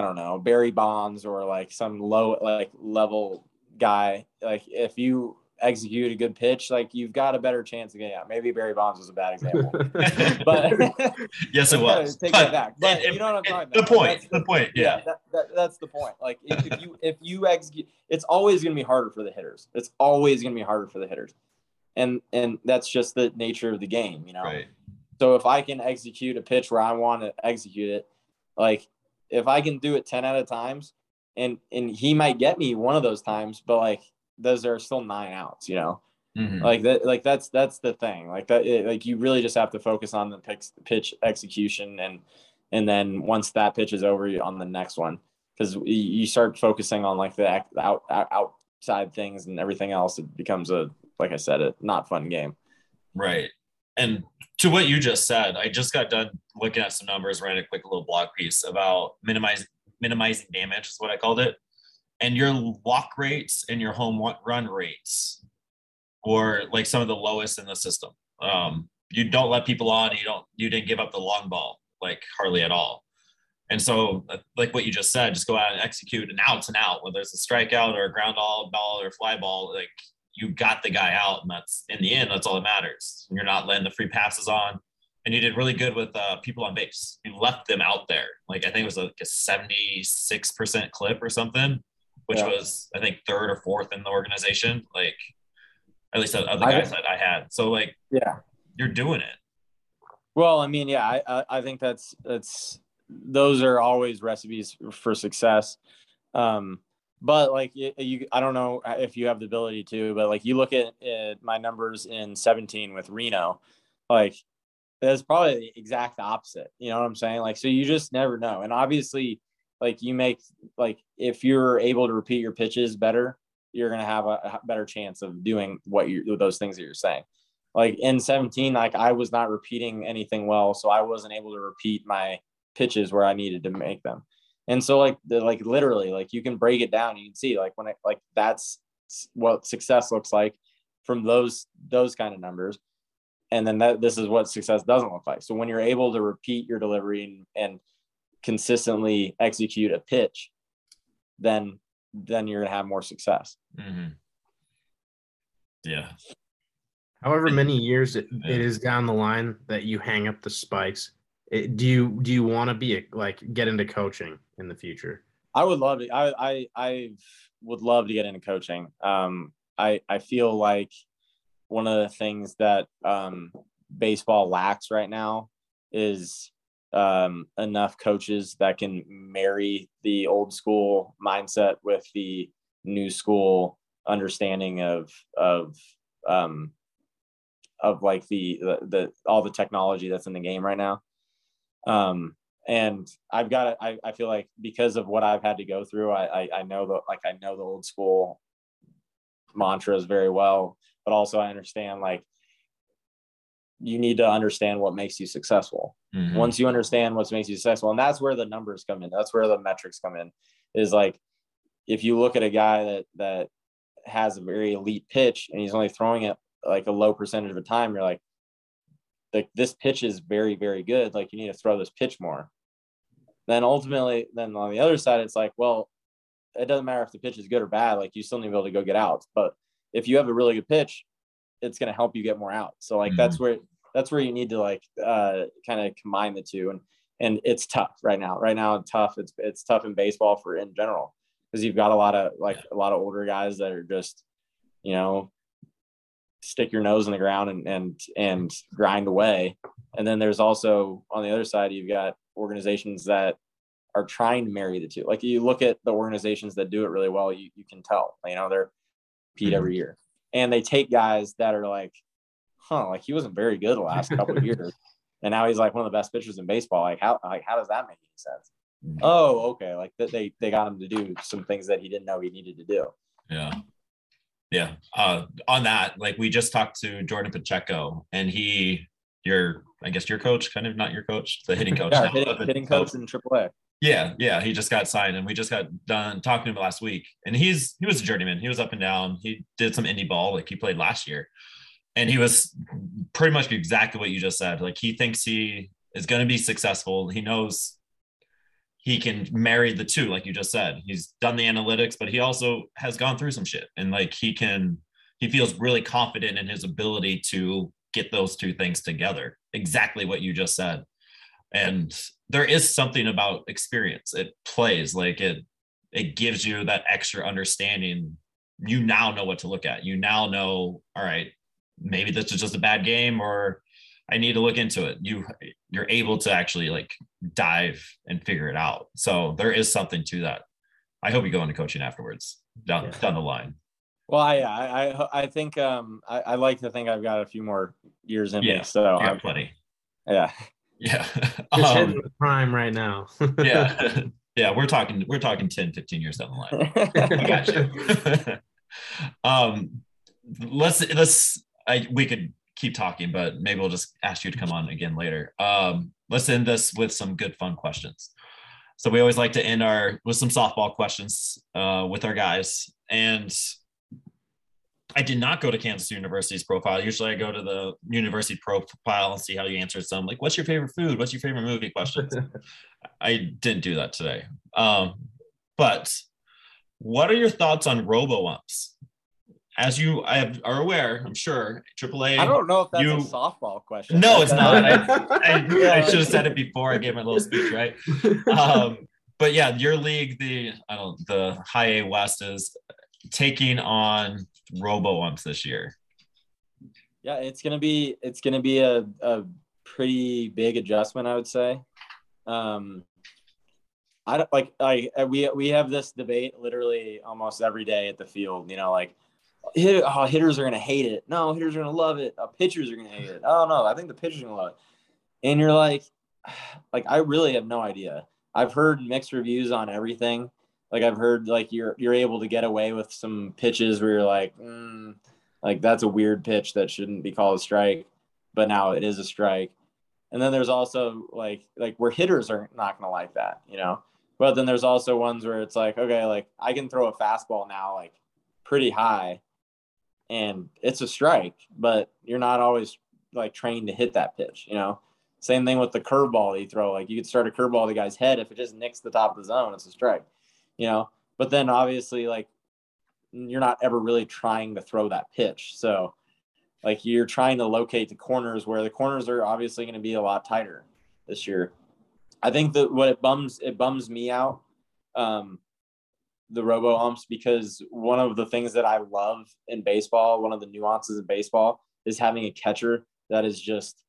don't know, Barry Bonds or like some low like level guy, like if you execute a good pitch, like you've got a better chance of getting out. Maybe Barry Bonds was a bad example, but yes, it was. Take that back. But you know what I'm talking about. The point. Yeah. That's the point. Like if you execute, it's always going to be harder for the hitters. And that's just the nature of the game, you know? Right. So if I can execute a pitch where I want to execute it, like if I can do it 10 out of times and he might get me one of those times, but like, those are still 9 outs, you know, like that, like that's the thing like that, it, like you really just have to focus on the pitch execution. And then once that pitch is over, you're on the next one. Cause you start focusing on like the outside things and everything else. It becomes a, like I said, a not fun game. Right. And to what you just said, I just got done looking at some numbers, ran a quick little blog piece about minimizing damage is what I called it. And your walk rates and your home run rates were like some of the lowest in the system. You don't let people on. You didn't give up the long ball, like hardly at all. And so like what you just said, just go out and execute, and out's an out, whether it's a strikeout or a ground ball or fly ball, like you got the guy out, and that's in the end, that's all that matters. You're not letting the free passes on. And you did really good with people on base. You left them out there. Like I think it was like a 76% clip or something, which was, I think, third or fourth in the organization. Like, at least the other guys that I had. So, like, you're doing it. Well, I mean, I think that's those are always recipes for success. But like, I don't know if you have the ability to, but like, you look at my numbers in 17 with Reno, like, that's probably the exact opposite. You know what I'm saying? Like, so you just never know. And obviously, like you make, like if you're able to repeat your pitches better, you're going to have a better chance of doing those things that you're saying. Like in 17, like I was not repeating anything well. So I wasn't able to repeat my pitches where I needed to make them. And so like literally, like you can break it down. You can see like like that's what success looks like from those kind of numbers. And then this is what success doesn't look like. So when you're able to repeat your delivery and consistently execute a pitch, then you're gonna have more success. Yeah. However many years it is down the line that you hang up the spikes, do you want to be get into coaching in the future? I would love to. I would love to get into coaching. I feel like one of the things that baseball lacks right now is enough coaches that can marry the old school mindset with the new school understanding of like the all the technology that's in the game right now. And I've got, I feel like because of what I've had to go through, I know the old school mantras very well, but also I understand like you need to understand what makes you successful. Once you understand what makes you successful, and that's where the numbers come in, that's where the metrics come in, is like if you look at a guy that has a very elite pitch and he's only throwing it like a low percentage of the time, you're like this pitch is very, very good, like you need to throw this pitch more. Then ultimately, then on the other side, it's like, well, it doesn't matter if the pitch is good or bad, like you still need to be able to go get outs. But if you have a really good pitch, it's going to help you get more out. So like, that's where you need to kind of combine the two. And it's tough right now. It's tough in baseball in general, because you've got a lot of older guys that are just, you know, stick your nose in the ground and grind away. And then there's also on the other side, you've got organizations that are trying to marry the two. Like you look at the organizations that do it really well, you can tell, you know, they're repeat every year. And they take guys that are like, like he wasn't very good the last couple of years, and now he's like one of the best pitchers in baseball. How does that make any sense? Oh, okay. Like they got him to do some things that he didn't know he needed to do. Yeah. On that, like we just talked to Jordan Pacheco, and he your coach, kind of not your coach, the hitting coach. Yeah, hitting coach in AAA. Yeah. He just got signed, and we just got done talking to him last week. And he was a journeyman. He was up and down. He did some indie ball, like he played last year. And he was pretty much exactly what you just said. Like, he thinks he is going to be successful. He knows he can marry the two, like you just said. He's done the analytics, but he also has gone through some shit. And like, he feels really confident in his ability to get those two things together. Exactly what you just said. And there is something about experience. It plays, like it gives you that extra understanding. You now know what to look at. You now know, all right, maybe this is just a bad game, or I need to look into it. You're able to actually like dive and figure it out. So there is something to that. I hope you go into coaching afterwards down the line. Well, I think I like to think I've got a few more years in me. So I'm plenty. Yeah. Yeah. Just hitting the prime right now. Yeah. Yeah. We're talking 10, 15 years down the line. I got you. We could keep talking, but maybe we'll just ask you to come on again later. Let's end this with some good fun questions. So we always like to end with some softball questions with our guys. And I did not go to Kansas University's profile. Usually I go to the university profile and see how you answer some, like, what's your favorite food? What's your favorite movie questions? I didn't do that today. But what are your thoughts on robo-umps? As you are aware, I'm sure, AAA. I don't know if that's a softball question. No, it's not. I should have said it before I gave my little speech, right? But yeah, your league, the High A West, is taking on robo-umps this year. Yeah, it's gonna be a pretty big adjustment, I would say. I don't like we have this debate literally almost every day at the field. You know, like, hitters are gonna hate it. No, hitters are gonna love it. Pitchers are gonna hate it. Oh no, I think the pitchers are gonna love it. And you're like I really have no idea. I've heard mixed reviews on everything. Like, I've heard like you're able to get away with some pitches where you're like, like, that's a weird pitch that shouldn't be called a strike, but now it is a strike. And then there's also like where hitters are not gonna like that, you know. But then there's also ones where it's like, okay, like, I can throw a fastball now, like, pretty high, and it's a strike, but you're not always like trained to hit that pitch, you know. Same thing with the curveball you throw. Like, you could start a curveball to the guy's head. If it just nicks the top of the zone, it's a strike, you know. But then obviously, like, you're not ever really trying to throw that pitch. So like, you're trying to locate the corners, where the corners are obviously going to be a lot tighter this year. I think that what it bums me out, the robo-umps, because one of the things that I love in baseball, one of the nuances of baseball, is having a catcher that is just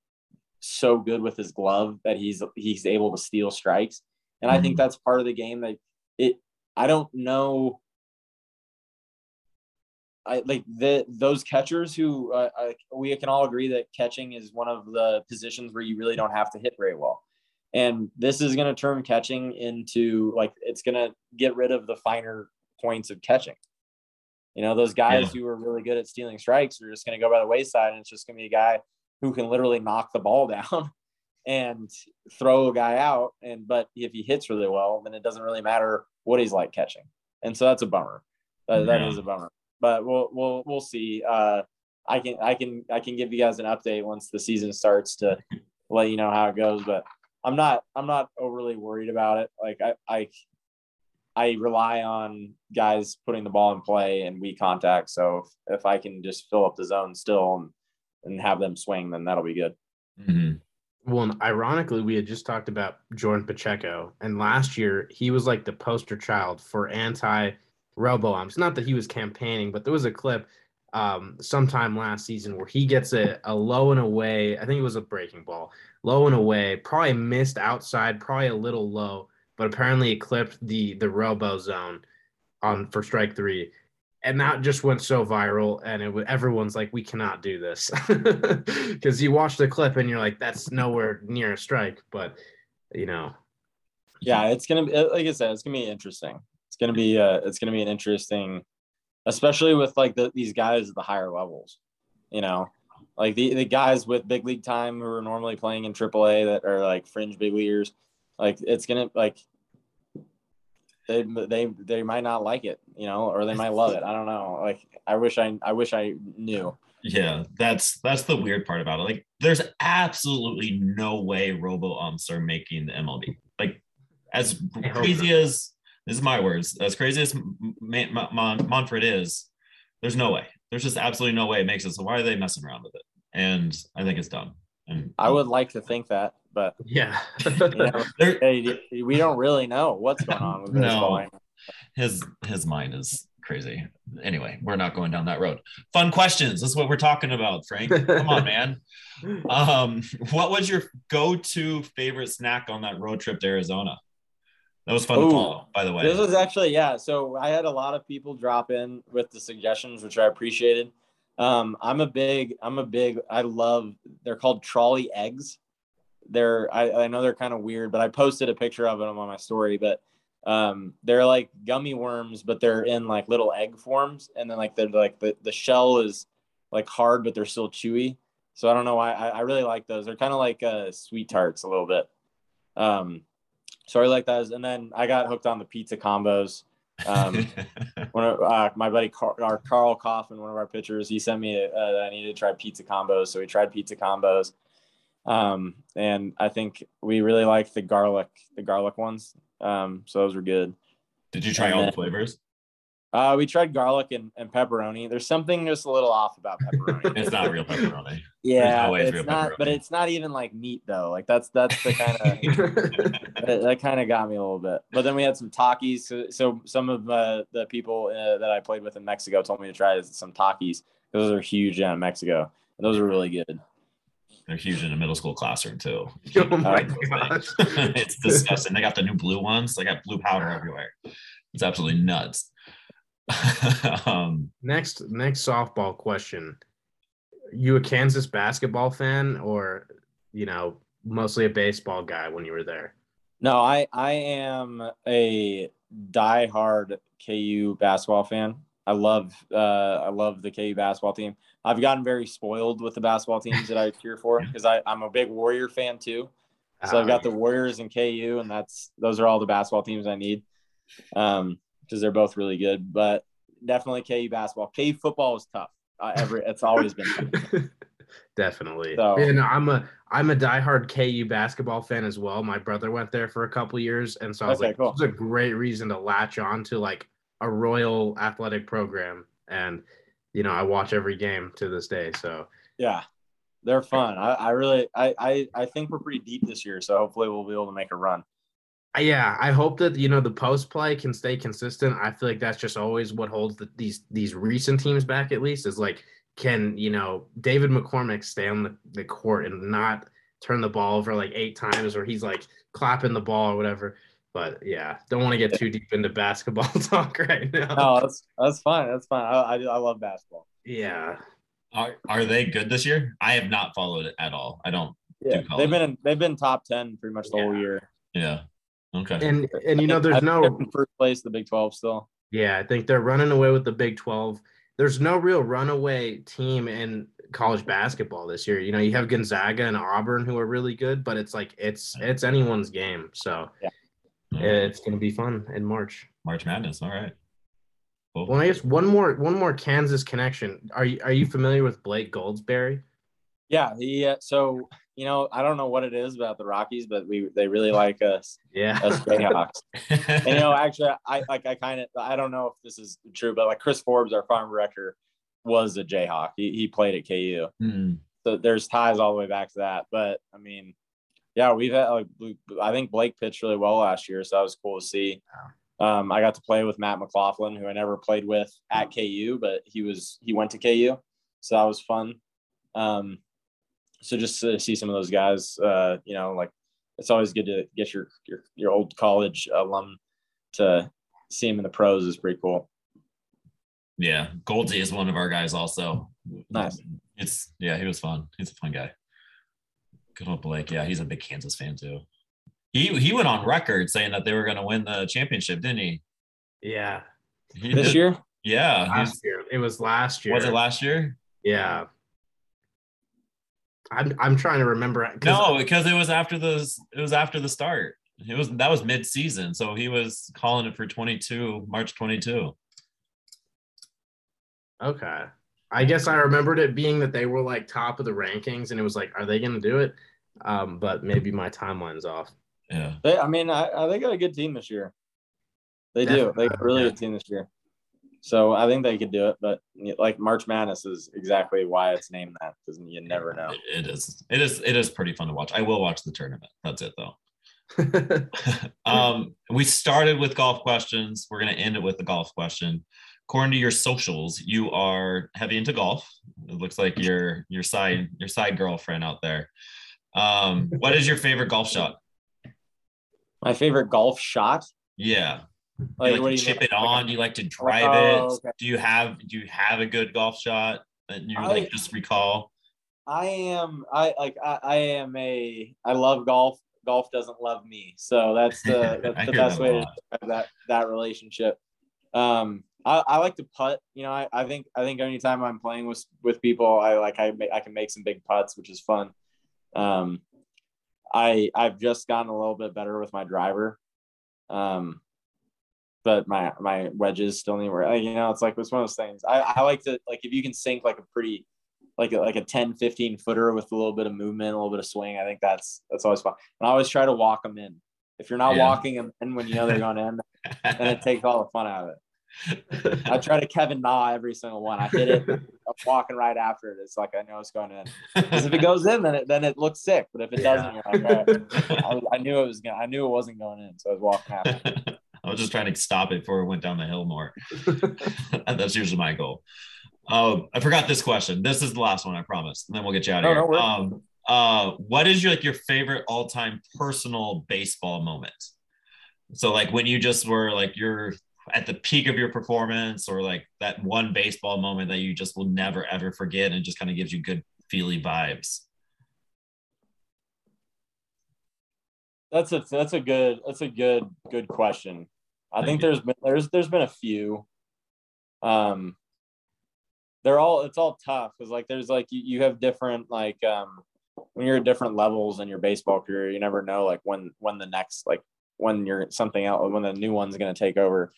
so good with his glove that he's able to steal strikes. And I think that's part of the game that I don't know. I like those catchers who we can all agree that catching is one of the positions where you really don't have to hit very well. And this is going to turn catching into, like, it's going to get rid of the finer points of catching. You know, those guys who are really good at stealing strikes are just going to go by the wayside, and it's just going to be a guy who can literally knock the ball down and throw a guy out. But if he hits really well, then it doesn't really matter what he's like catching. And so that's a bummer. That is a bummer. But we'll see. I can give you guys an update once the season starts to let you know how it goes. But I'm not overly worried about it. Like, I rely on guys putting the ball in play and weak contact. So if I can just fill up the zone still and have them swing, then that'll be good. Mm-hmm. Well, and ironically, we had just talked about Jordan Pacheco, and last year he was like the poster child for anti-robo-umps. Not that he was campaigning, but there was a clip sometime last season where he gets a low and away. I think it was a breaking ball, low and away, probably missed outside, probably a little low, but apparently it clipped the robo zone for strike three. And that just went so viral, and everyone's like, we cannot do this, because you watch the clip and you're like, that's nowhere near a strike. But, you know, yeah, it's going to be, like I said, it's going to be interesting. It's going to be an interesting, especially with like these guys at the higher levels, you know, Like the guys with big league time who are normally playing in AAA that are like fringe big leaguers, like it's gonna like they might not like it, you know, or they might love it. I don't know. Like I wish I knew. Yeah, that's the weird part about it. Like there's absolutely no way robo-umps are making the MLB. Like as crazy as this is my words, as crazy as Monfred is, there's no way. There's just absolutely no way it makes it. So why are they messing around with it? And I think it's dumb. And I would like to think that, but yeah, you know, we don't really know what's going on with baseball. No. His mind is crazy. Anyway, we're not going down that road. Fun questions. That's what we're talking about, Frank. Come on, man. What was your go-to favorite snack on that road trip to Arizona? That was fun to follow, by the way. This was actually, yeah. So I had a lot of people drop in with the suggestions, which I appreciated. I love, they're called trolley eggs. I know they're kind of weird, but I posted a picture of them on my story, but they're like gummy worms, but they're in like little egg forms. And then like, they're like the shell is like hard, but they're still chewy. So I don't know why I really like those. They're kind of like sweet tarts a little bit. So I like those. And then I got hooked on the pizza combos. My buddy Carl Coffin, one of our pitchers, he sent me that I needed to try pizza combos. So we tried pizza combos. And I think we really liked the garlic ones. So those were good. Did you try all the flavors? We tried garlic and pepperoni. There's something just a little off about pepperoni. It's not real pepperoni. Yeah, but it's not even like meat though. Like that's the kind of that kind of got me a little bit. But then we had some Takis. So some of the people that I played with in Mexico told me to try some Takis. Those are huge in Mexico. And those are really good. They're huge in a middle school classroom too. Oh my gosh. It's disgusting. They got the new blue ones. They got blue powder everywhere. It's absolutely nuts. Next softball question. You a Kansas basketball fan or, you know, mostly a baseball guy when you were there? No, I am a diehard KU basketball fan. I love the KU basketball team. I've gotten very spoiled with the basketball teams that I cheer for because I'm a big Warrior fan too. So I've got the Warriors and KU, and those are all the basketball teams I need. Because they're both really good, but definitely KU basketball. KU football is tough. It's always been tough. Definitely. So, yeah, no, I'm a diehard KU basketball fan as well. My brother went there for a couple years, and so I was cool. This is a great reason to latch on to like a Royal athletic program, and you know I watch every game to this day. So yeah, they're fun. I think we're pretty deep this year, so hopefully we'll be able to make a run. Yeah, I hope that, you know, the post play can stay consistent. I feel like that's just always what holds these recent teams back, at least, is like, can, you know, David McCormick stay on the court and not turn the ball over like 8 times, or he's like clapping the ball or whatever. But yeah, don't want to get too deep into basketball talk right now. No, that's fine. That's fine. I love basketball. Yeah. Are they good this year? I have not followed it at all. I don't. Yeah, do they've been top 10 pretty much the whole year. Yeah. Okay. And you know, there's no first place, the Big 12 still. Yeah, I think they're running away with the Big 12. There's no real runaway team in college basketball this year. You know, you have Gonzaga and Auburn who are really good, but it's like it's anyone's game. So yeah. It's gonna be fun in March. March Madness. All right. Cool. Well, I guess one more Kansas connection. Are you familiar with Blake Goldsberry? Yeah. So, you know, I don't know what it is about the Rockies, but they really like us. Yeah. Us Jayhawks. And, you know, actually, I don't know if this is true, but like Chris Forbes, our farm director, was a Jayhawk. He played at KU. Mm-hmm. So there's ties all the way back to that. But I mean, yeah, we've had, like, I think Blake pitched really well last year. So that was cool to see. Wow. I got to play with Matt McLaughlin, who I never played with at KU, but he went to KU. So that was fun. So just to see some of those guys, you know, like it's always good to get your old college alum to see him in the pros is pretty cool. Yeah, Goldie is one of our guys also. Nice. He was fun. He's a fun guy. Good old Blake. Yeah, he's a big Kansas fan too. He went on record saying that they were going to win the championship, didn't he? Yeah. This year? Yeah. Last year. It was last year. Was it last year? Yeah. I'm trying to remember. No, because it was after the start. That was mid season, so he was calling it for March 22. Okay, I guess I remembered it being that they were like top of the rankings, and it was like, are they going to do it? But maybe my timeline's off. Yeah, they got a good team this year. They do. They got really good team this year. So I think they could do it, but like March Madness is exactly why it's named that, because you never know. It is pretty fun to watch. I will watch the tournament. That's it though. We started with golf questions. We're going to end it with the golf question. According to your socials, you are heavy into golf. It looks like your side girlfriend out there. What is your favorite golf shot? My favorite golf shot? Yeah. Like what do you chip it on? Do you like to drive it? Okay. Do you have a good golf shot that you just recall? I love golf. Golf doesn't love me. So that's the best way to describe that relationship. I like to putt. You know, I think anytime I'm playing with people, I can make some big putts, which is fun. I've just gotten a little bit better with my driver. But my wedges still need work. You know, it's one of those things. I like to, if you can sink a 10, 15 footer with a little bit of movement, a little bit of swing, I think that's always fun. And I always try to walk them in. If you're not walking them in when you know they're going in, then it takes all the fun out of it. I try to Kevin Na every single one. I hit it. I'm walking right after it. It's I know it's going in. Because if it goes in, then it looks sick. But if it doesn't, you're I knew it wasn't going in, so I was walking after it. I was just trying to stop it before it went down the hill more. That's usually my goal. I forgot this question. This is the last one, I promise. And then we'll get you out of here. What is your favorite all-time personal baseball moment? So when you just were you're at the peak of your performance, or that one baseball moment that you just will never, ever forget and just kind of gives you good feely vibes. That's a good question. I think there's been a few. It's all tough because you have different when you're at different levels in your baseball career, you never know when the next when you're something else, when the new one's going to take over.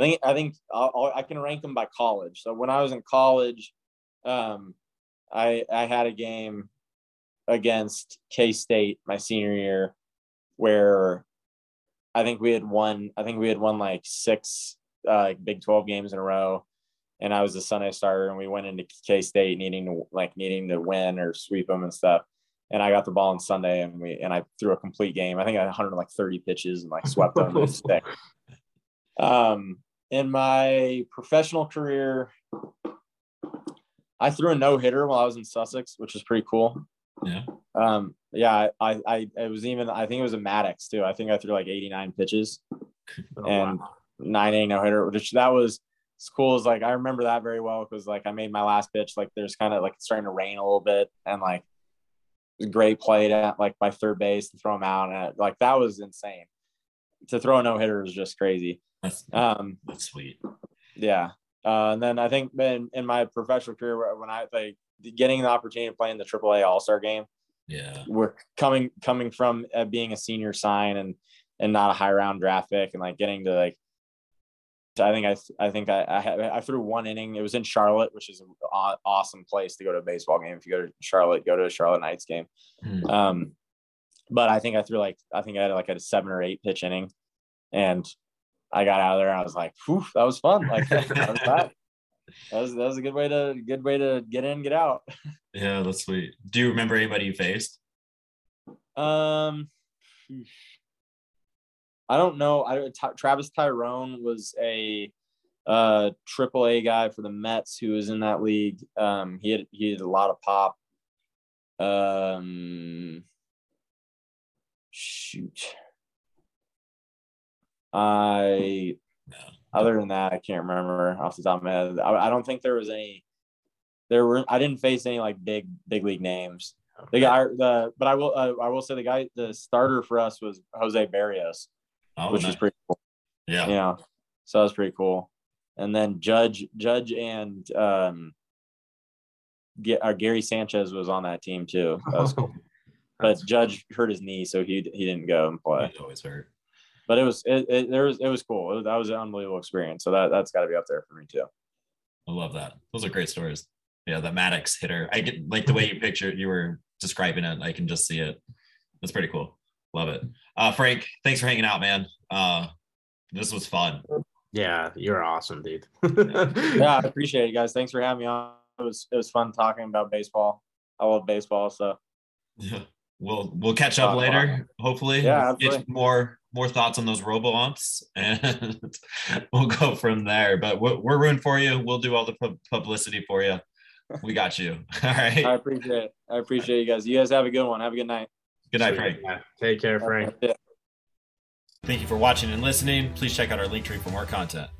I can rank them by college. So when I was in college, I had a game against K-State my senior year where I think we had won six Big 12 games in a row, and I was the Sunday starter, and we went into K-State needing to win or sweep them and stuff. And I got the ball on Sunday, and I threw a complete game. I think I had 130 pitches and swept them. In my professional career, I threw a no-hitter while I was in Sussex, which was pretty cool. Yeah. I think it was a Maddox too. I think I threw 89 pitches and 9A no hitter, which that was as cool as I remember that very well. Cause I made my last pitch, there's kind of it's starting to rain a little bit, and great play to my third base to throw him out. And that was insane. To throw a no hitter was just crazy. That's sweet. Yeah. And then I think in my professional career, when I getting the opportunity to play in the AAA All-Star game. Yeah. We're coming from being a senior sign and not a high round draft pick, and getting to I threw one inning. It was in Charlotte, which is an awesome place to go to a baseball game. If you go to Charlotte, go to a Charlotte Knights game. Mm. But I think I threw I had a 7 or 8 pitch inning, and I got out of there and I was whew, that was fun. That was that. That was a good way to get in, get out. Yeah, that's sweet. Do you remember anybody you faced? I don't know. Travis Tyrone was a AAA guy for the Mets who was in that league. He had a lot of pop. Shoot. Other than that, I can't remember off the top of my head. I don't think there was any. I didn't face any big league names. Okay. But I will say the starter for us was Jose Barrios, which is pretty cool. Yeah, so that was pretty cool. And then Judge and Gary Sanchez was on that team too. That was cool. But Judge hurt his knee, so he didn't go and play. He's always hurt. But it was cool. That was an unbelievable experience. So that's got to be up there for me too. I love that. Those are great stories. Yeah, the Maddox hitter. I get like the way you pictured, you were describing it. I can just see it. That's pretty cool. Love it. Frank, thanks for hanging out, man. This was fun. Yeah, you're awesome, dude. Yeah, I appreciate it, guys. Thanks for having me on. It was fun talking about baseball. I love baseball, so yeah. We'll catch up later, hopefully. Yeah, get more thoughts on those robo-umps, and we'll go from there. But we're rooting for you. We'll do all the publicity for you. We got you. All right. I appreciate it. I appreciate you guys. You guys have a good one. Have a good night. Good night, Frank. Take care, Frank. Thank you for watching and listening. Please check out our link tree for more content.